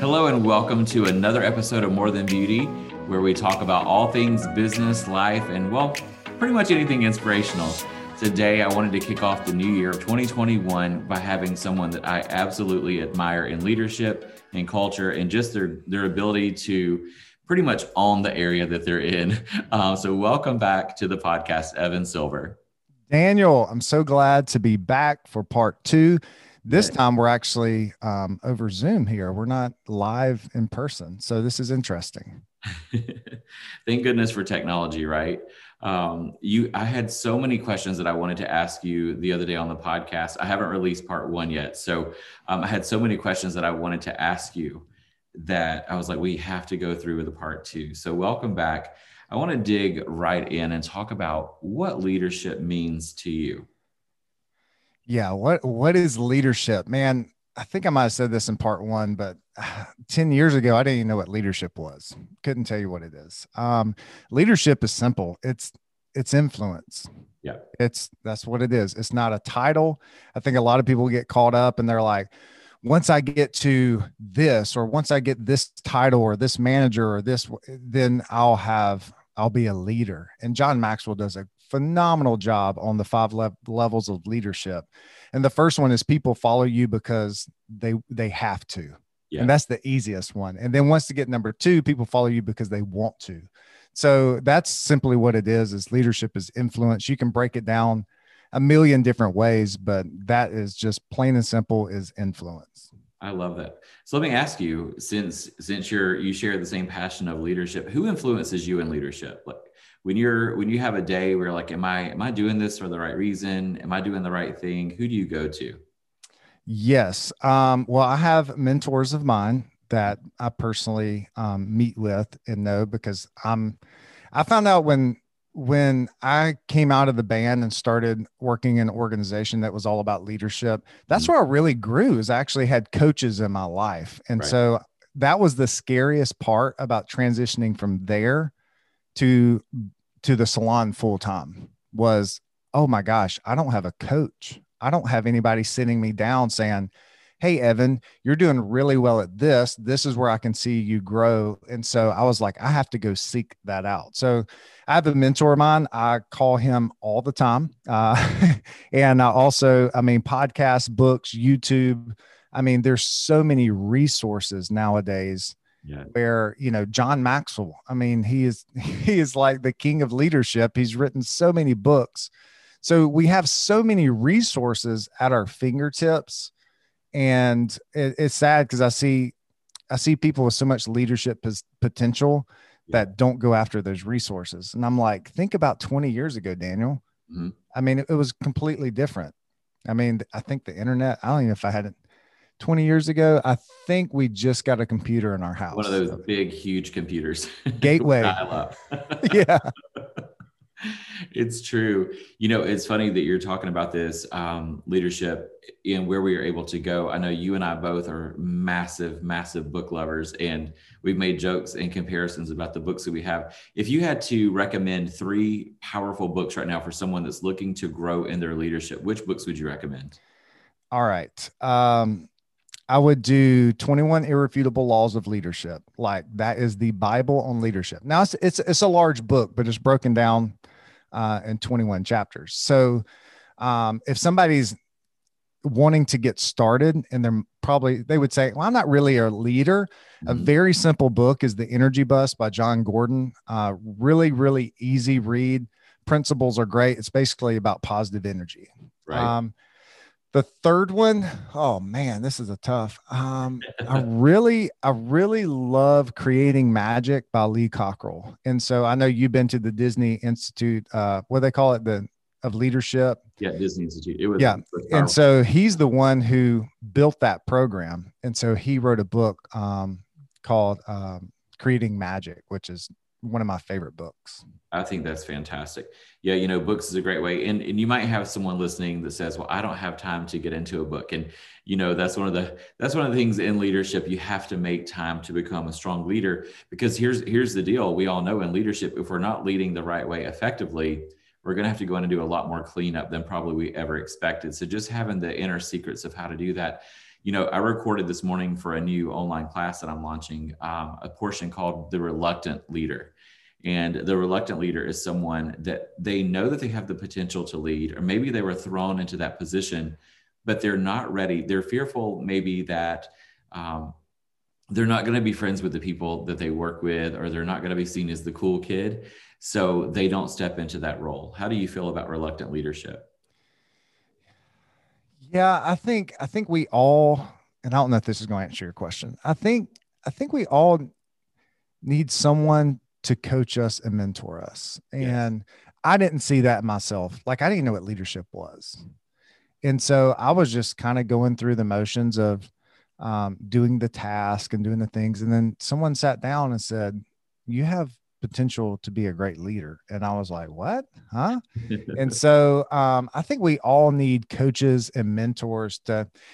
Hello and welcome to another episode of More Than Beauty, where we talk about all things business, life, and well, pretty much anything inspirational. Today, I wanted to kick off the new year of 2021 by having someone that I absolutely admire in leadership and culture and just their ability to pretty much own the area that they're in. So welcome back to the podcast, Evan Silver. Daniel, I'm so glad to be back for part two. This time we're actually over Zoom here. We're not live in person. So this is interesting. Thank goodness for technology, right? I had so many questions that I wanted to ask you the other day on the podcast. I haven't released part one yet. So I had so many questions that I wanted to ask you that I was like, we have to go through with a part two. So welcome back. I want to dig right in and talk about what leadership means to you. Yeah. What is leadership? Man, I think I might have said this in part one, but 10 years ago, I didn't even know what leadership was. Couldn't tell you what it is. Leadership is simple. It's influence. Yeah. That's what it is. It's not a title. I think a lot of people get caught up and they're like, once I get to this, or once I get this title or this manager or this, then I'll be a leader. And John Maxwell does a phenomenal job on the five levels of leadership. And the first one is people follow you because they have to. Yeah. And that's the easiest one. And then once to get number two, people follow you because they want to. So that's simply what it is leadership is influence. You can break it down a million different ways, but that is just plain and simple is influence. I love that. So let me ask you, since you share the same passion of leadership, who influences you in leadership? Like when you have a day where like, am I doing this for the right reason? Am I doing the right thing? Who do you go to? Yes. Well, I have mentors of mine that I personally meet with and know, because I found out when I came out of the band and started working in an organization that was all about leadership, that's where I really grew, is I actually had coaches in my life. And right. So that was the scariest part about transitioning from there to the salon full time was, oh my gosh, I don't have a coach. I don't have anybody sitting me down saying, hey, Evan, you're doing really well at this. This is where I can see you grow. And so I was like, I have to go seek that out. So I have a mentor of mine. I call him all the time. And I also, podcasts, books, YouTube. There's so many resources nowadays. Yeah. Where, John Maxwell, he is like the king of leadership. He's written so many books. So we have so many resources at our fingertips. And it's sad because I see people with so much leadership potential that don't go after those resources. And I'm like, think about 20 years ago, Daniel. Mm-hmm. It was completely different. I think the internet, I don't even know if I had it 20 years ago. I think we just got a computer in our house. One of those big, huge computers. Gateway. Yeah. It's true. It's funny that you're talking about this leadership and where we are able to go. I know you and I both are massive, massive book lovers, and we've made jokes and comparisons about the books that we have. If you had to recommend three powerful books right now for someone that's looking to grow in their leadership, which books would you recommend? All right. I would do 21 Irrefutable Laws of Leadership. Like that is the Bible on leadership. Now it's a large book, but it's broken down in 21 chapters. So if somebody's wanting to get started and they would say, well, I'm not really a leader. Mm-hmm. A very simple book is The Energy Bus by John Gordon. Really, really easy read. Principles are great. It's basically about positive energy. Right. The third one, oh man, this is a tough. I really love Creating Magic by Lee Cockrell. And so I know you've been to the Disney Institute, what do they call it? The of leadership. Yeah. Disney Institute. It was, yeah. And so he's the one who built that program. And so he wrote a book, called, Creating Magic, which is one of my favorite books. I think that's fantastic. Yeah. Books is a great way. And you might have someone listening that says, well, I don't have time to get into a book. And, that's one of the things in leadership, you have to make time to become a strong leader, because here's the deal. We all know in leadership, if we're not leading the right way effectively, we're going to have to go in and do a lot more cleanup than probably we ever expected. So just having the inner secrets of how to do that. You know, I recorded this morning for a new online class that I'm launching, a portion called The Reluctant Leader. And the reluctant leader is someone that they know that they have the potential to lead, or maybe they were thrown into that position, but they're not ready. They're fearful maybe that they're not going to be friends with the people that they work with, or they're not going to be seen as the cool kid. So they don't step into that role. How do you feel about reluctant leadership? Yeah, I think we all, and I don't know if this is going to answer your question. I think we all need someone to coach us and mentor us. And I didn't see that myself. Like, I didn't know what leadership was. And so I was just kind of going through the motions of doing the task and doing the things. And then someone sat down and said, "You have potential to be a great leader." And I was like, "What? Huh?" And so I think we all need coaches and mentors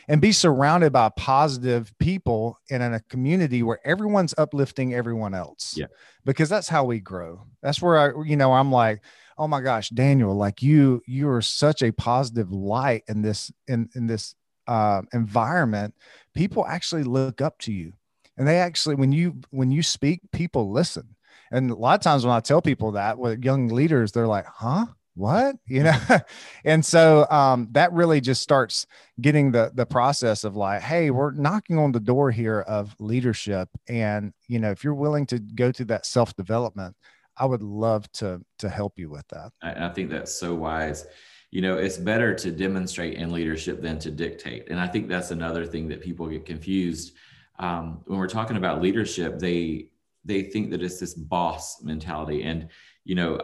and be surrounded by positive people and in a community where everyone's uplifting everyone else. Yeah. Because that's how we grow. That's where I'm like, "Oh my gosh, Daniel, like you are such a positive light in this, in this environment. People actually look up to you, and they actually, when you speak, people listen." And a lot of times when I tell people that with young leaders, they're like, "Huh, what?" You know? And so that really just starts getting the process of like, hey, we're knocking on the door here of leadership. And, if you're willing to go through that self-development, I would love to help you with that. I think that's so wise. It's better to demonstrate in leadership than to dictate. And I think that's another thing that people get confused. When we're talking about leadership, they think that it's this boss mentality. And,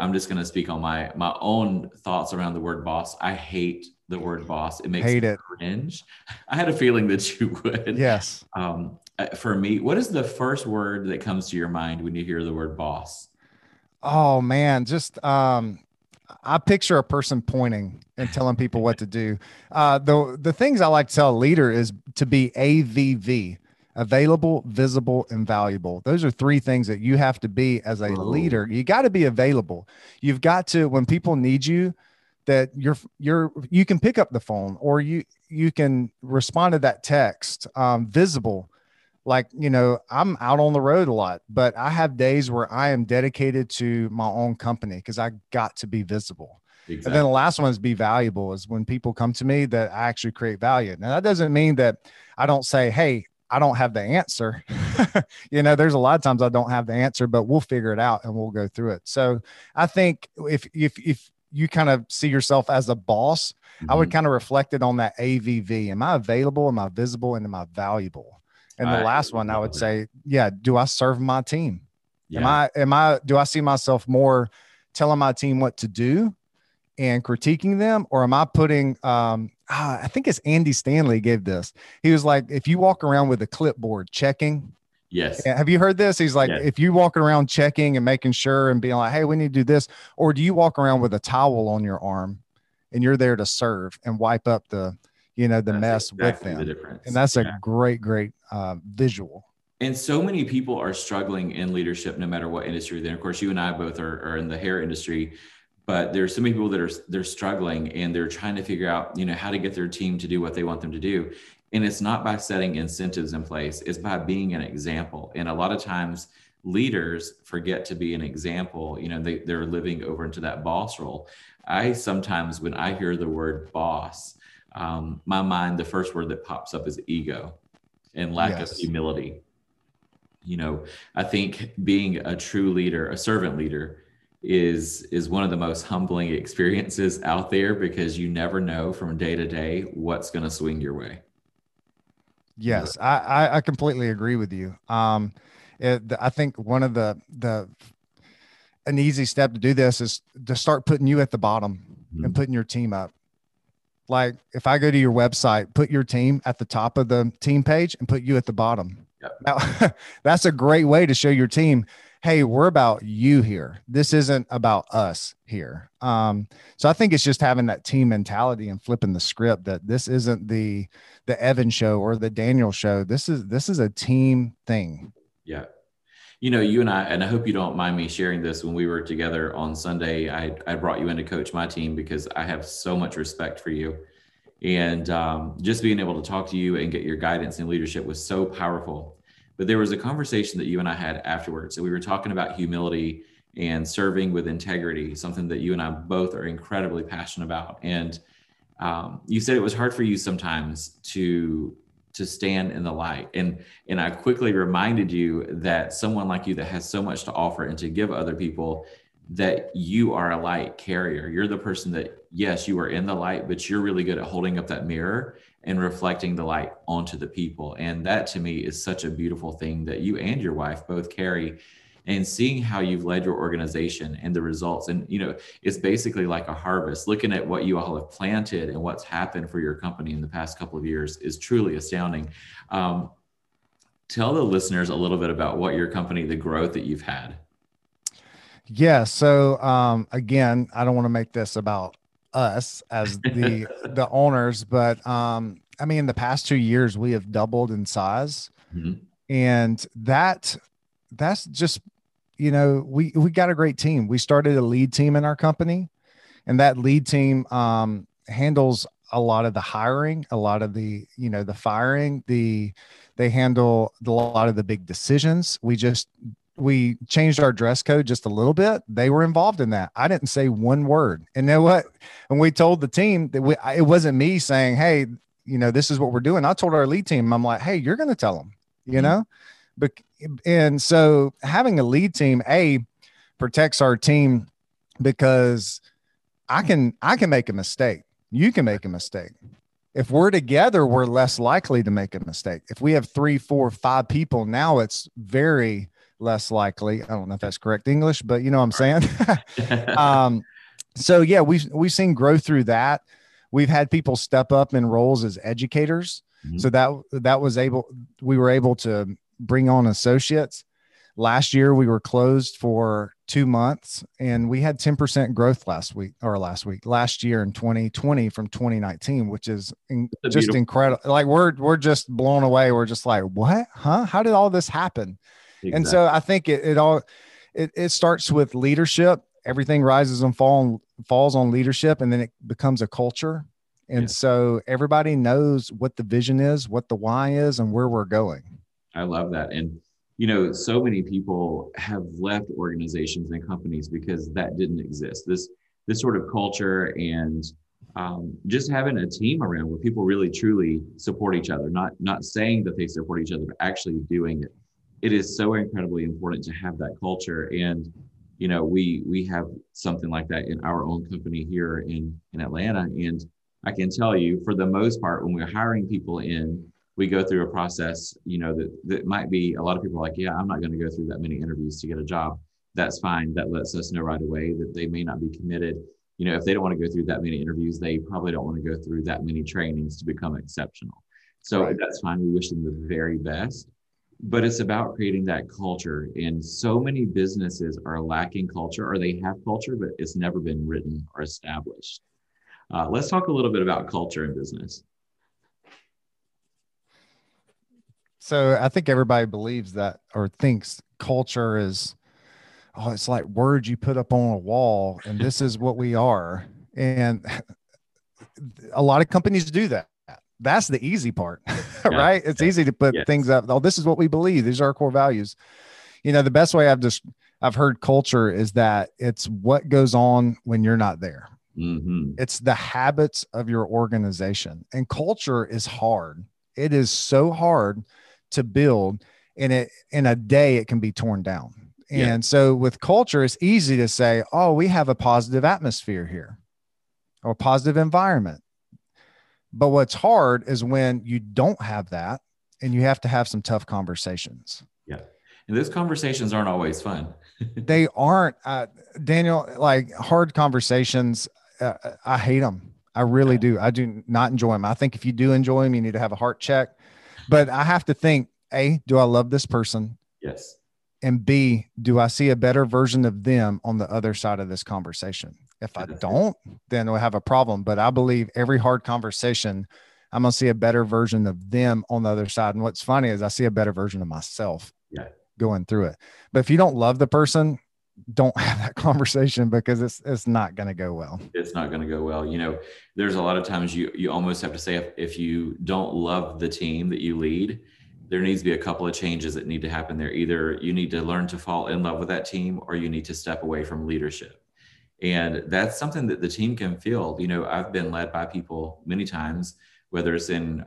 I'm just going to speak on my own thoughts around the word boss. I hate the word boss. It makes me cringe. I had a feeling that you would. Yes. For me, what is the first word that comes to your mind when you hear the word boss? Oh man, just, I picture a person pointing and telling people what to do. The things I like to tell a leader is to be AVV. Available, visible, and valuable. Those are three things that you have to be as a leader. You got to be available. You've got to, when people need you, that you can pick up the phone, or you can respond to that text. Visible. Like, I'm out on the road a lot, but I have days where I am dedicated to my own company because I got to be visible. Exactly. And then the last one is be valuable, is when people come to me that I actually create value. Now, that doesn't mean that I don't say, "Hey, I don't have the answer." There's a lot of times I don't have the answer, but we'll figure it out and we'll go through it. So I think if you kind of see yourself as a boss, I would kind of reflect it on that AVV. Am I available? Am I visible? And am I valuable? And the last one, I would say, do I serve my team? Yeah. Do I see myself more telling my team what to do and critiquing them, or am I putting, I think it's Andy Stanley gave this. He was like, if you walk around with a clipboard checking. Yes. Have you heard this? He's like, if you walk around checking and making sure and being like, "Hey, we need to do this," or do you walk around with a towel on your arm and you're there to serve and wipe up the mess exactly with them? And that's a great visual. And so many people are struggling in leadership, no matter what industry they're in. Of course, you and I both are in the hair industry. But there's so many people that they're struggling, and they're trying to figure out, how to get their team to do what they want them to do. And it's not by setting incentives in place, it's by being an example. And a lot of times leaders forget to be an example. They're living over into that boss role. I sometimes, when I hear the word boss, my mind, the first word that pops up is ego and lack of humility. I think being a true leader, a servant leader, is one of the most humbling experiences out there, because you never know from day to day what's going to swing your way. Yes, I completely agree with you. I think one of an easy step to do this is to start putting you at the bottom and putting your team up. Like, if I go to your website, put your team at the top of the team page and put you at the bottom. Yep. Now, that's a great way to show your team, hey, we're about you here. This isn't about us here. So I think it's just having that team mentality and flipping the script, that this isn't the Evan show or the Daniel show. This is a team thing. Yeah. You and I, and I hope you don't mind me sharing this, when we were together on Sunday, I brought you in to coach my team because I have so much respect for you. And just being able to talk to you and get your guidance and leadership was so powerful. But there was a conversation that you and I had afterwards. So we were talking about humility and serving with integrity, something that you and I both are incredibly passionate about. And you said it was hard for you sometimes to stand in the light. And I quickly reminded you that someone like you that has so much to offer and to give other people, that you are a light carrier. You're the person that, yes, you are in the light, but you're really good at holding up that mirror and reflecting the light onto the people. And that to me is such a beautiful thing that you and your wife both carry, and seeing how you've led your organization and the results. And, you know, it's basically like a harvest. Looking at what you all have planted and what's happened for your company in the past couple of years is truly astounding. Tell the listeners a little bit about what your company, the growth that you've had. Yeah. So, again, I don't want to make this about us as the, the owners, but, I mean, in the past 2 years, we have doubled in size. Mm-hmm. And that's just, you know, we got a great team. We started a lead team in our company, and that lead team, handles a lot of the hiring, a lot of the, you know, the firing, they handle a lot of the big decisions. We changed our dress code just a little bit. They were involved in that. I didn't say one word. And you know what? And we told the team that it wasn't me saying, hey, you know, this is what we're doing. I told our lead team, I'm like, hey, you're going to tell them, you know? But, and so having a lead team, protects our team, because I can make a mistake. You can make a mistake. If we're together, we're less likely to make a mistake. If we have 3, 4, 5 people now, it's very less likely. I don't know if that's correct English, but you know what I'm saying? So yeah, we've seen growth through that. We've had people step up in roles as educators. Mm-hmm. So that was we were able to bring on associates. Last year, we were closed for 2 months, and we had 10% growth last year in 2020 from 2019, which is just incredible. Like we're just blown away. We're just like, what, huh? How did all this happen? Exactly. And so I think it starts with leadership. Everything rises and falls on leadership, and then it becomes a culture. And so everybody knows what the vision is, what the why is, and where we're going. I love that. And, you know, so many people have left organizations and companies because that didn't exist. This sort of culture, and just having a team around where people really, truly support each other, not saying that they support each other, but actually doing it. It is so incredibly important to have that culture. And, you know, we have something like that in our own company here in Atlanta. And I can tell you, for the most part, when we're hiring people in, we go through a process, you know, that might be, a lot of people are like, yeah, I'm not going to go through that many interviews to get a job. That's fine. That lets us know right away that they may not be committed. You know, if they don't want to go through that many interviews, they probably don't want to go through that many trainings to become exceptional. So That's fine. We wish them the very best. But it's about creating that culture. And so many businesses are lacking culture, or they have culture, but it's never been written or established. Let's talk a little bit about culture in business. So I think everybody believes that, or thinks culture is, it's like words you put up on a wall, and this is what we are. And a lot of companies do that. That's the easy part, right? It's easy to put things up. Oh, this is what we believe. These are our core values. You know, the best way I've heard culture is that it's what goes on when you're not there. Mm-hmm. It's the habits of your organization, and culture is hard. It is so hard to build, and in a day, it can be torn down. Yeah. And so with culture, it's easy to say, oh, we have a positive atmosphere here, or a positive environment. But what's hard is when you don't have that, and you have to have some tough conversations. Yeah. And those conversations aren't always fun. They aren't, Daniel, like hard conversations. I hate them. I really do. I do not enjoy them. I think if you do enjoy them, you need to have a heart check, but I have to think, A, do I love this person? Yes. And B, do I see a better version of them on the other side of this conversation? If I don't, then we'll have a problem. But I believe every hard conversation, I'm going to see a better version of them on the other side. And what's funny is I see a better version of myself going through it. But if you don't love the person, don't have that conversation, because it's not going to go well. It's not going to go well. You know, there's a lot of times you almost have to say, if you don't love the team that you lead, there needs to be a couple of changes that need to happen there. Either you need to learn to fall in love with that team, or you need to step away from leadership. And that's something that the team can feel. You know, I've been led by people many times, whether it's in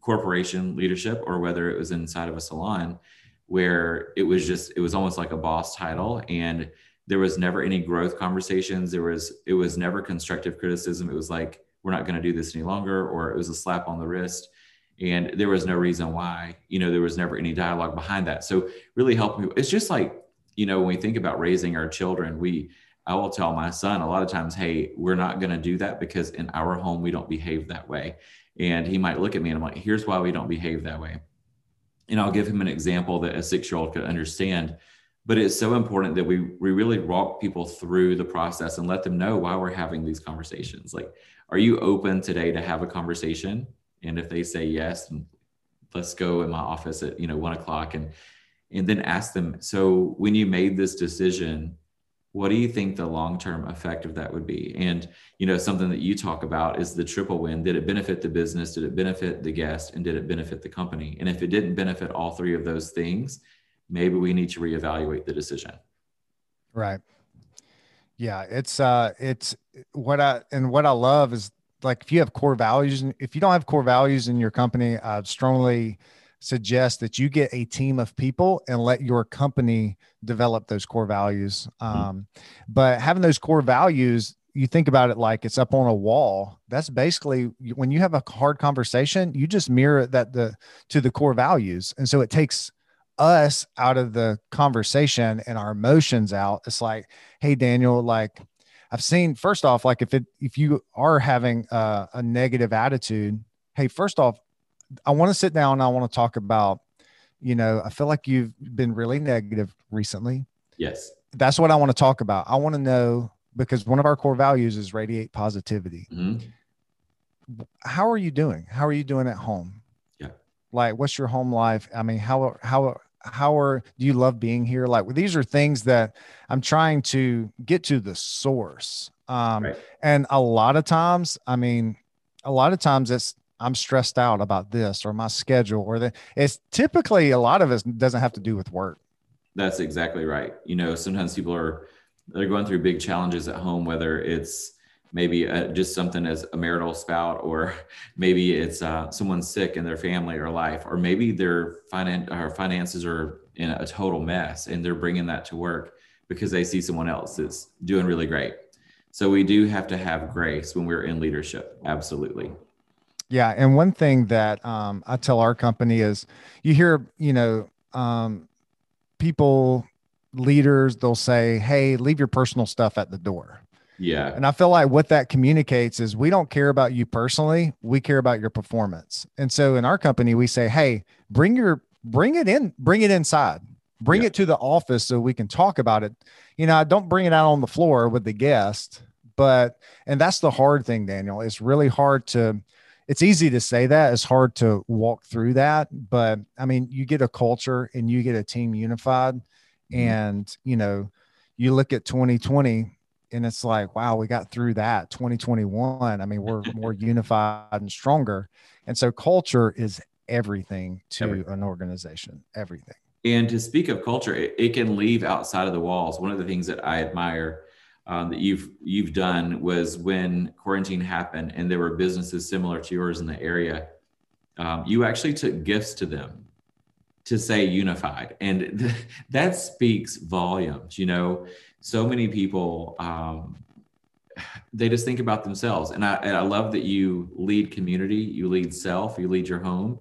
corporation leadership or whether it was inside of a salon, where it was almost like a boss title, and there was never any growth conversations. It was never constructive criticism. It was like, we're not going to do this any longer, or it was a slap on the wrist. And there was no reason why, you know, there was never any dialogue behind that. So really helping people. It's just like, you know, when we think about raising our children, I will tell my son a lot of times, hey, we're not going to do that because in our home, we don't behave that way. And he might look at me and I'm like, here's why we don't behave that way. And I'll give him an example that a 6-year-old could understand. But it's so important that we really walk people through the process and let them know why we're having these conversations. Like, are you open today to have a conversation? And if they say yes, and let's go in my office at 1 o'clock, and then ask them, so when you made this decision, what do you think the long-term effect of that would be? And, something that you talk about is the triple win. Did it benefit the business? Did it benefit the guest? And did it benefit the company? And if it didn't benefit all three of those things, maybe we need to reevaluate the decision. Right. Yeah. It's what I love is, like, if you have core values, and if you don't have core values in your company, I strongly suggest that you get a team of people and let your company develop those core values. But having those core values, you think about it like it's up on a wall. That's basically when you have a hard conversation, you just mirror that to the core values. And so it takes us out of the conversation and our emotions out. It's like, hey, Daniel, like, I've seen, first off, like if you are having a negative attitude, hey, first off, I want to sit down and I want to talk about, I feel like you've been really negative recently. Yes. That's what I want to talk about. I want to know, because one of our core values is radiate positivity. Mm-hmm. How are you doing? How are you doing at home? Yeah. Like, what's your home life? I mean, do you love being here? Like, well, these are things that I'm trying to get to the source. Right. And a lot of times it's, I'm stressed out about this or my schedule or that. It's typically, a lot of it doesn't have to do with work. That's exactly right. Sometimes people they're going through big challenges at home, whether it's maybe just something as a marital spout, or maybe it's someone sick in their family or life, or maybe their finances are in a total mess and they're bringing that to work because they see someone else that's doing really great. So we do have to have grace when we're in leadership. Absolutely. Yeah. And one thing that I tell our company is, you hear, people, leaders, they'll say, hey, leave your personal stuff at the door. Yeah. And I feel like what that communicates is, we don't care about you personally. We care about your performance. And so in our company, we say, hey, bring it inside, bring it to the office so we can talk about it. Don't bring it out on the floor with the guest, and that's the hard thing, Daniel. It's really hard it's easy to say that, it's hard to walk through that, but you get a culture and you get a team unified. Mm-hmm. And, you look at 2020, and it's like, wow, we got through that. 2021. We're more unified and stronger. And so culture is everything to an organization, everything. And to speak of culture, it can leave outside of the walls. One of the things that I admire that you've done was, when quarantine happened and there were businesses similar to yours in the area, you actually took gifts to them to say unified. And that speaks volumes. So many people, they just think about themselves. And I love that you lead community, you lead self, you lead your home,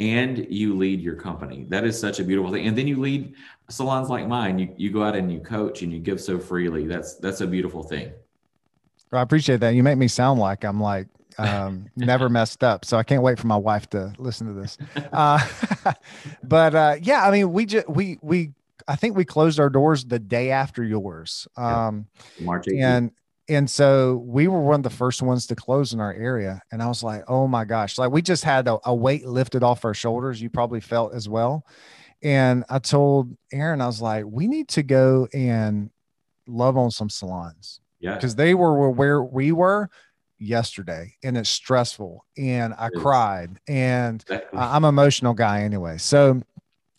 and you lead your company. That is such a beautiful thing. And then you lead salons like mine. You go out and you coach and you give so freely. That's a beautiful thing. Well, I appreciate that. You make me sound like I'm like, never messed up. So I can't wait for my wife to listen to this. I think we closed our doors the day after yours. March 18th. And so we were one of the first ones to close in our area. And I was like, oh my gosh, like, we just had a weight lifted off our shoulders. You probably felt as well. And I told Aaron, I was like, we need to go and love on some salons. Yeah. Because they were where we were yesterday, and it's stressful, and I cried, and I'm an emotional guy anyway. So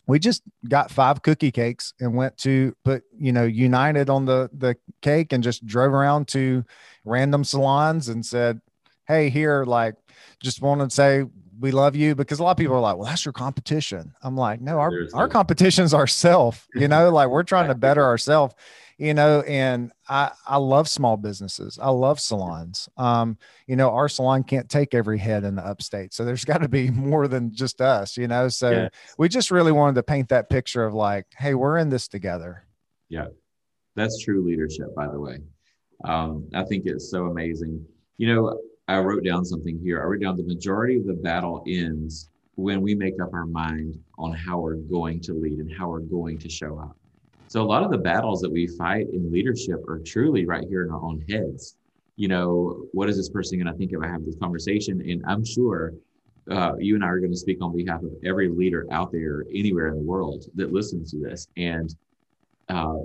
we just got 5 cookie cakes and went to put, you know, United on the cake, and just drove around to random salons and said, hey, here, like, just want to say we love you, because a lot of people are like, well, that's your competition. I'm like, no, our competition's ourself, you know, like we're trying to better ourselves, you know, and I love small businesses. I love salons. You know, our salon can't take every head in the upstate. So there's got to be more than just us, you know? So we just really wanted to paint that picture of like, hey, we're in this together. Yeah. That's true leadership, by the way. I think it's so amazing. You know, I wrote down something here. I wrote down the majority of the battle ends when we make up our mind on how we're going to lead and how we're going to show up. So a lot of the battles that we fight in leadership are truly right here in our own heads. You know, what is this person going to think if I have this conversation? And I'm sure you and I are going to speak on behalf of every leader out there anywhere in the world that listens to this. And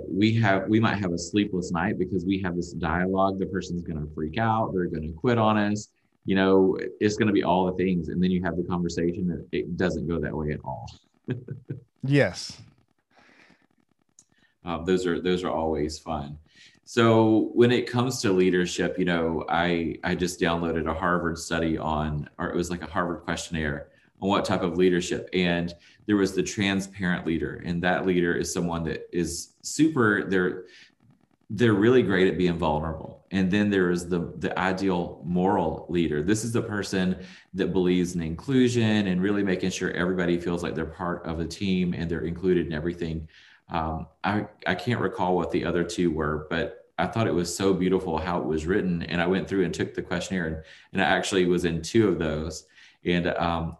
we might have a sleepless night because we have this dialogue. The person's going to freak out. They're going to quit on us. You know, it's going to be all the things. And then you have the conversation that it doesn't go that way at all. Yes. Those are always fun. So when it comes to leadership, you know, I just downloaded a Harvard study on, or it was like a Harvard questionnaire on what type of leadership. And there was the transparent leader. And that leader is someone that is super, they're really great at being vulnerable. And then there is the ideal moral leader. This is the person that believes in inclusion and really making sure everybody feels like they're part of a team and they're included in everything. I can't recall what the other two were, but I thought it was so beautiful how it was written. And I went through and took the questionnaire and I actually was in 2 of those. And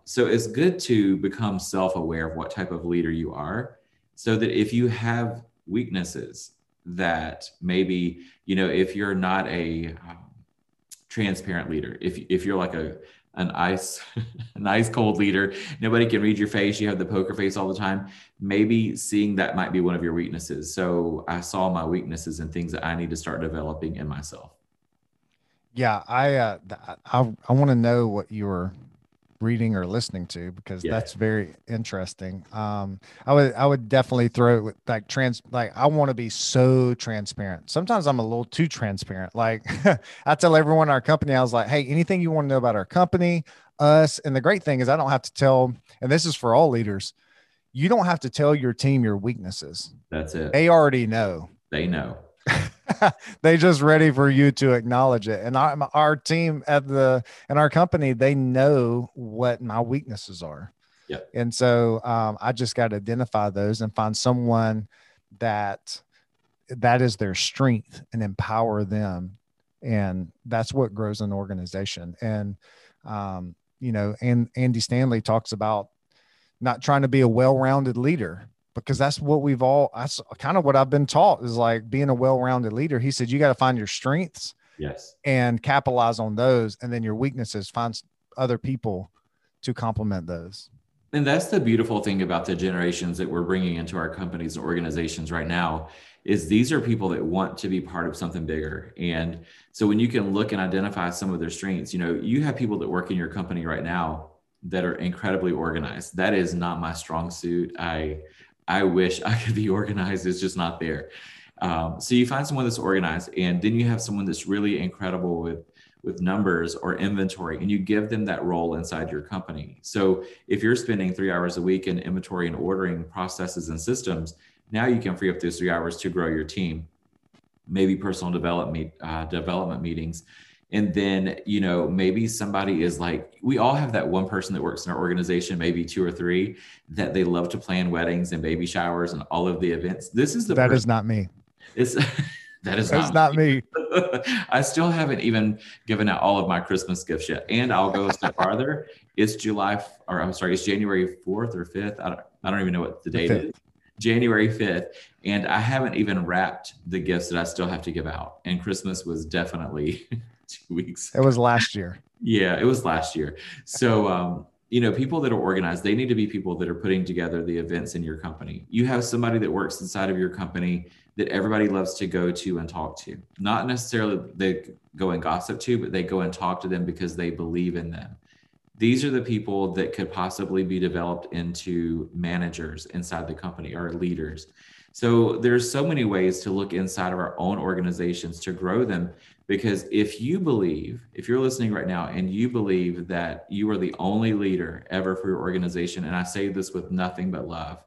so it's good to become self-aware of what type of leader you are, so that if you have weaknesses that maybe, you know, if you're not a transparent leader, if you're like an ice cold leader, nobody can read your face, you have the poker face all the time, maybe seeing that might be one of your weaknesses. So I saw my weaknesses and things that I need to start developing in myself. Yeah. I want to know what you were reading or listening to, because that's very interesting. I would definitely throw it like I want to be so transparent. Sometimes I'm a little too transparent. Like I tell everyone in our company, I was like, hey, anything you want to know about our company, us. And the great thing is I don't have to tell, and this is for all leaders, you don't have to tell your team your weaknesses. That's it. They already know. They know. They just ready for you to acknowledge it. And our team in our company, they know what my weaknesses are. Yeah. And so I just got to identify those and find someone that is their strength and empower them. And that's what grows an organization. And, you know, and Andy Stanley talks about not trying to be a well-rounded leader, because that's what that's kind of what I've been taught, is like being a well-rounded leader. He said, you got to find your strengths and capitalize on those. And then your weaknesses, find other people to complement those. And that's the beautiful thing about the generations that we're bringing into our companies and organizations right now, is these are people that want to be part of something bigger. And so when you can look and identify some of their strengths, you know, you have people that work in your company right now that are incredibly organized. That is not my strong suit. I wish I could be organized. It's just not there. So you find someone that's organized, and then you have someone that's really incredible with numbers or inventory, and you give them that role inside your company. So if you're spending 3 hours a week in inventory and ordering processes and systems, now you can free up those 3 hours to grow your team, maybe personal development meetings. And then, you know, maybe somebody is like, we all have that one person that works in our organization, maybe 2 or 3, that they love to plan weddings and baby showers and all of the events. This is that person. Is not me. That is not me. I still haven't even given out all of my Christmas gifts yet. And I'll go a step farther. It's January 4th or 5th. I don't even know what the date is. January 5th. And I haven't even wrapped the gifts that I still have to give out. And Christmas was definitely 2 weeks. It was last year. So you know, people that are organized, they need to be people that are putting together the events in your company. You have somebody that works inside of your company that everybody loves to go to and talk to. Not necessarily they go and gossip to, but they go and talk to them because they believe in them. These are the people that could possibly be developed into managers inside the company or leaders. So there's so many ways to look inside of our own organizations to grow them, because if you believe, if you're listening right now and you believe that you are the only leader ever for your organization, and I say this with nothing but love,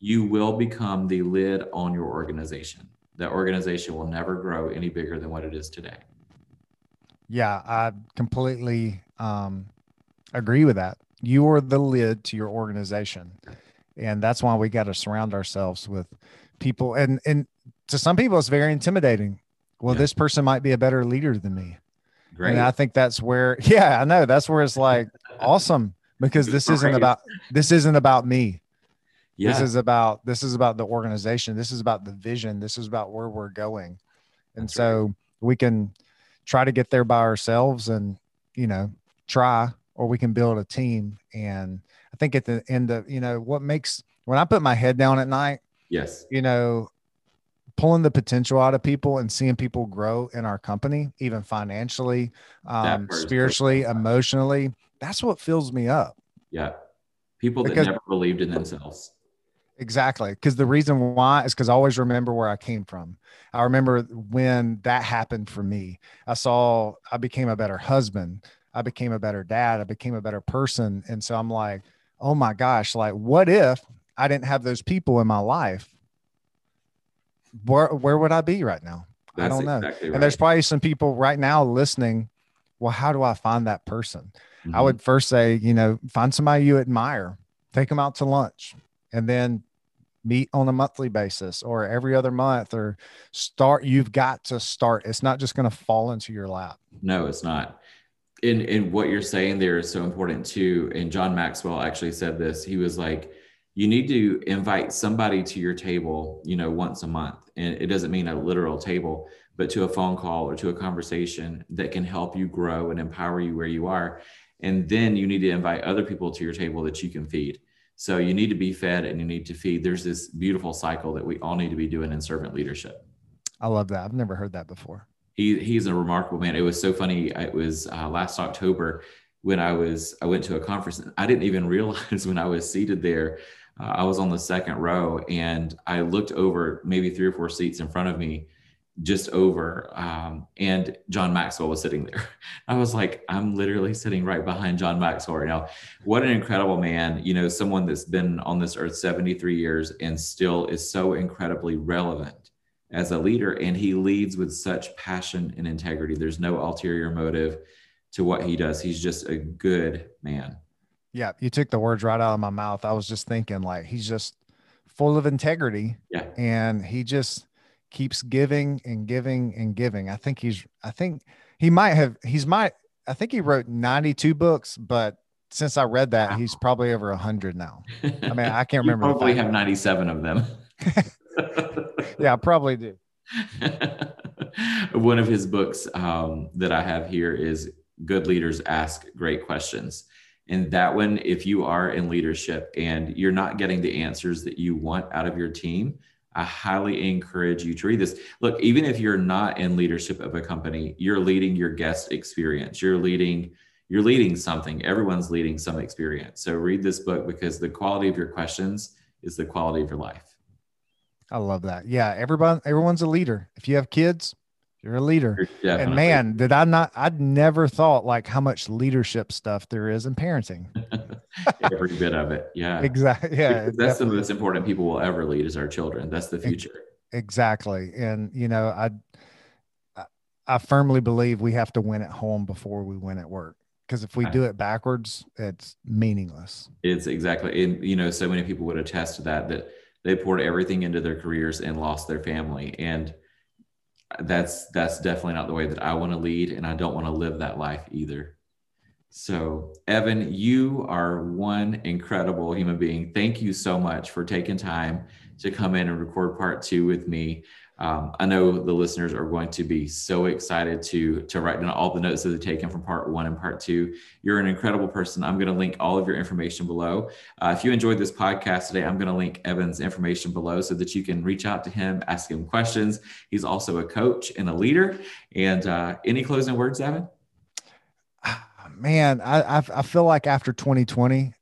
you will become the lid on your organization. That organization will never grow any bigger than what it is today. Yeah, I completely agree with that. You are the lid to your organization. And that's why we got to surround ourselves with people. And to some people, it's very intimidating. Well, yeah. This person might be a better leader than me. Great. And I think that's where, yeah, I know that's where it's like, awesome, because this isn't about me. Yeah. This is about the organization. This is about the vision. This is about where we're going. And that's so right. We can try to get there by ourselves and, you know, try, or we can build a team. And I think at the end of, you know, what makes, when I put my head down at night, yes, you know, pulling the potential out of people and seeing people grow in our company, even financially, spiritually, emotionally, that's what fills me up. Yeah. People that never believed in themselves. Exactly. Because the reason why is because I always remember where I came from. I remember when that happened for me. I became a better husband. I became a better dad. I became a better person. And so I'm like, oh my gosh, like, what if I didn't have those people in my life? Where would I be right now? I don't know. Exactly right. And there's probably some people right now listening. Well, how do I find that person? Mm-hmm. I would first say, you know, find somebody you admire, take them out to lunch, and then meet on a monthly basis or every other month, or start. You've got to start. It's not just going to fall into your lap. No, it's not. And what you're saying there is so important too. And John Maxwell actually said this. He was like, you need to invite somebody to your table, you know, once a month. And it doesn't mean a literal table, but to a phone call or to a conversation that can help you grow and empower you where you are. And then you need to invite other people to your table that you can feed. So you need to be fed and you need to feed. There's this beautiful cycle that we all need to be doing in servant leadership. I love that. I've never heard that before. He's a remarkable man. It was so funny. It was last October when I went to a conference, and I didn't even realize when I was seated there, I was on the second row, and I looked over maybe 3 or 4 seats in front of me, just over. And John Maxwell was sitting there. I was like, I'm literally sitting right behind John Maxwell right now. What an incredible man, you know, someone that's been on this earth 73 years and still is so incredibly relevant as a leader, and he leads with such passion and integrity. There's no ulterior motive to what he does. He's just a good man. Yeah. You took the words right out of my mouth. I was just thinking, like, he's just full of integrity. Yeah. And he just keeps giving and giving and giving. I think he wrote 92 books, but since I read that, He's probably over 100 now. I mean, I can't remember. Probably have 97 of them. Yeah, I probably do. One of his books that I have here is Good Leaders Ask Great Questions. And that one, if you are in leadership and you're not getting the answers that you want out of your team, I highly encourage you to read this. Look, even if you're not in leadership of a company, you're leading your guest experience. You're leading something. Everyone's leading some experience. So read this book, because the quality of your questions is the quality of your life. I love that. Yeah. Everyone's a leader. If you have kids, you're a leader. And man, I'd never thought like how much leadership stuff there is in parenting. Every bit of it. Yeah, exactly. Yeah. Because that's the most important people will ever lead is our children. That's the future. Exactly. And you know, I firmly believe we have to win at home before we win at work. Because if we do it backwards, it's meaningless. It's exactly. And you know, so many people would attest to that they poured everything into their careers and lost their family. And that's definitely not the way that I want to lead. And I don't want to live that life either. So Evan, you are one incredible human being. Thank you so much for taking time to come in and record part 2 with me. I know the listeners are going to be so excited to write down all the notes that they've taken from part one and part two. You're an incredible person. I'm going to link all of your information below. If you enjoyed this podcast today, I'm going to link Evan's information below so that you can reach out to him, ask him questions. He's also a coach and a leader. And any closing words, Evan? Man, I feel like after 2020,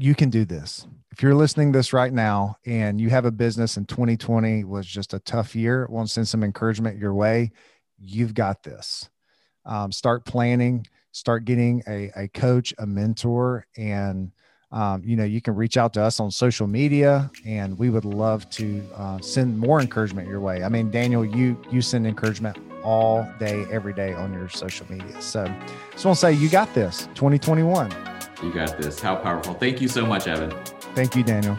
you can do this. If you're listening to this right now and you have a business and 2020 was just a tough year, I want to send some encouragement your way. You've got this. Start planning, start getting a coach, a mentor, and you can reach out to us on social media, and we would love to send more encouragement your way. I mean, Daniel, you send encouragement all day, every day on your social media. So just want to say you got this, 2021. You got this. How powerful. Thank you so much, Evan. Thank you, Daniel.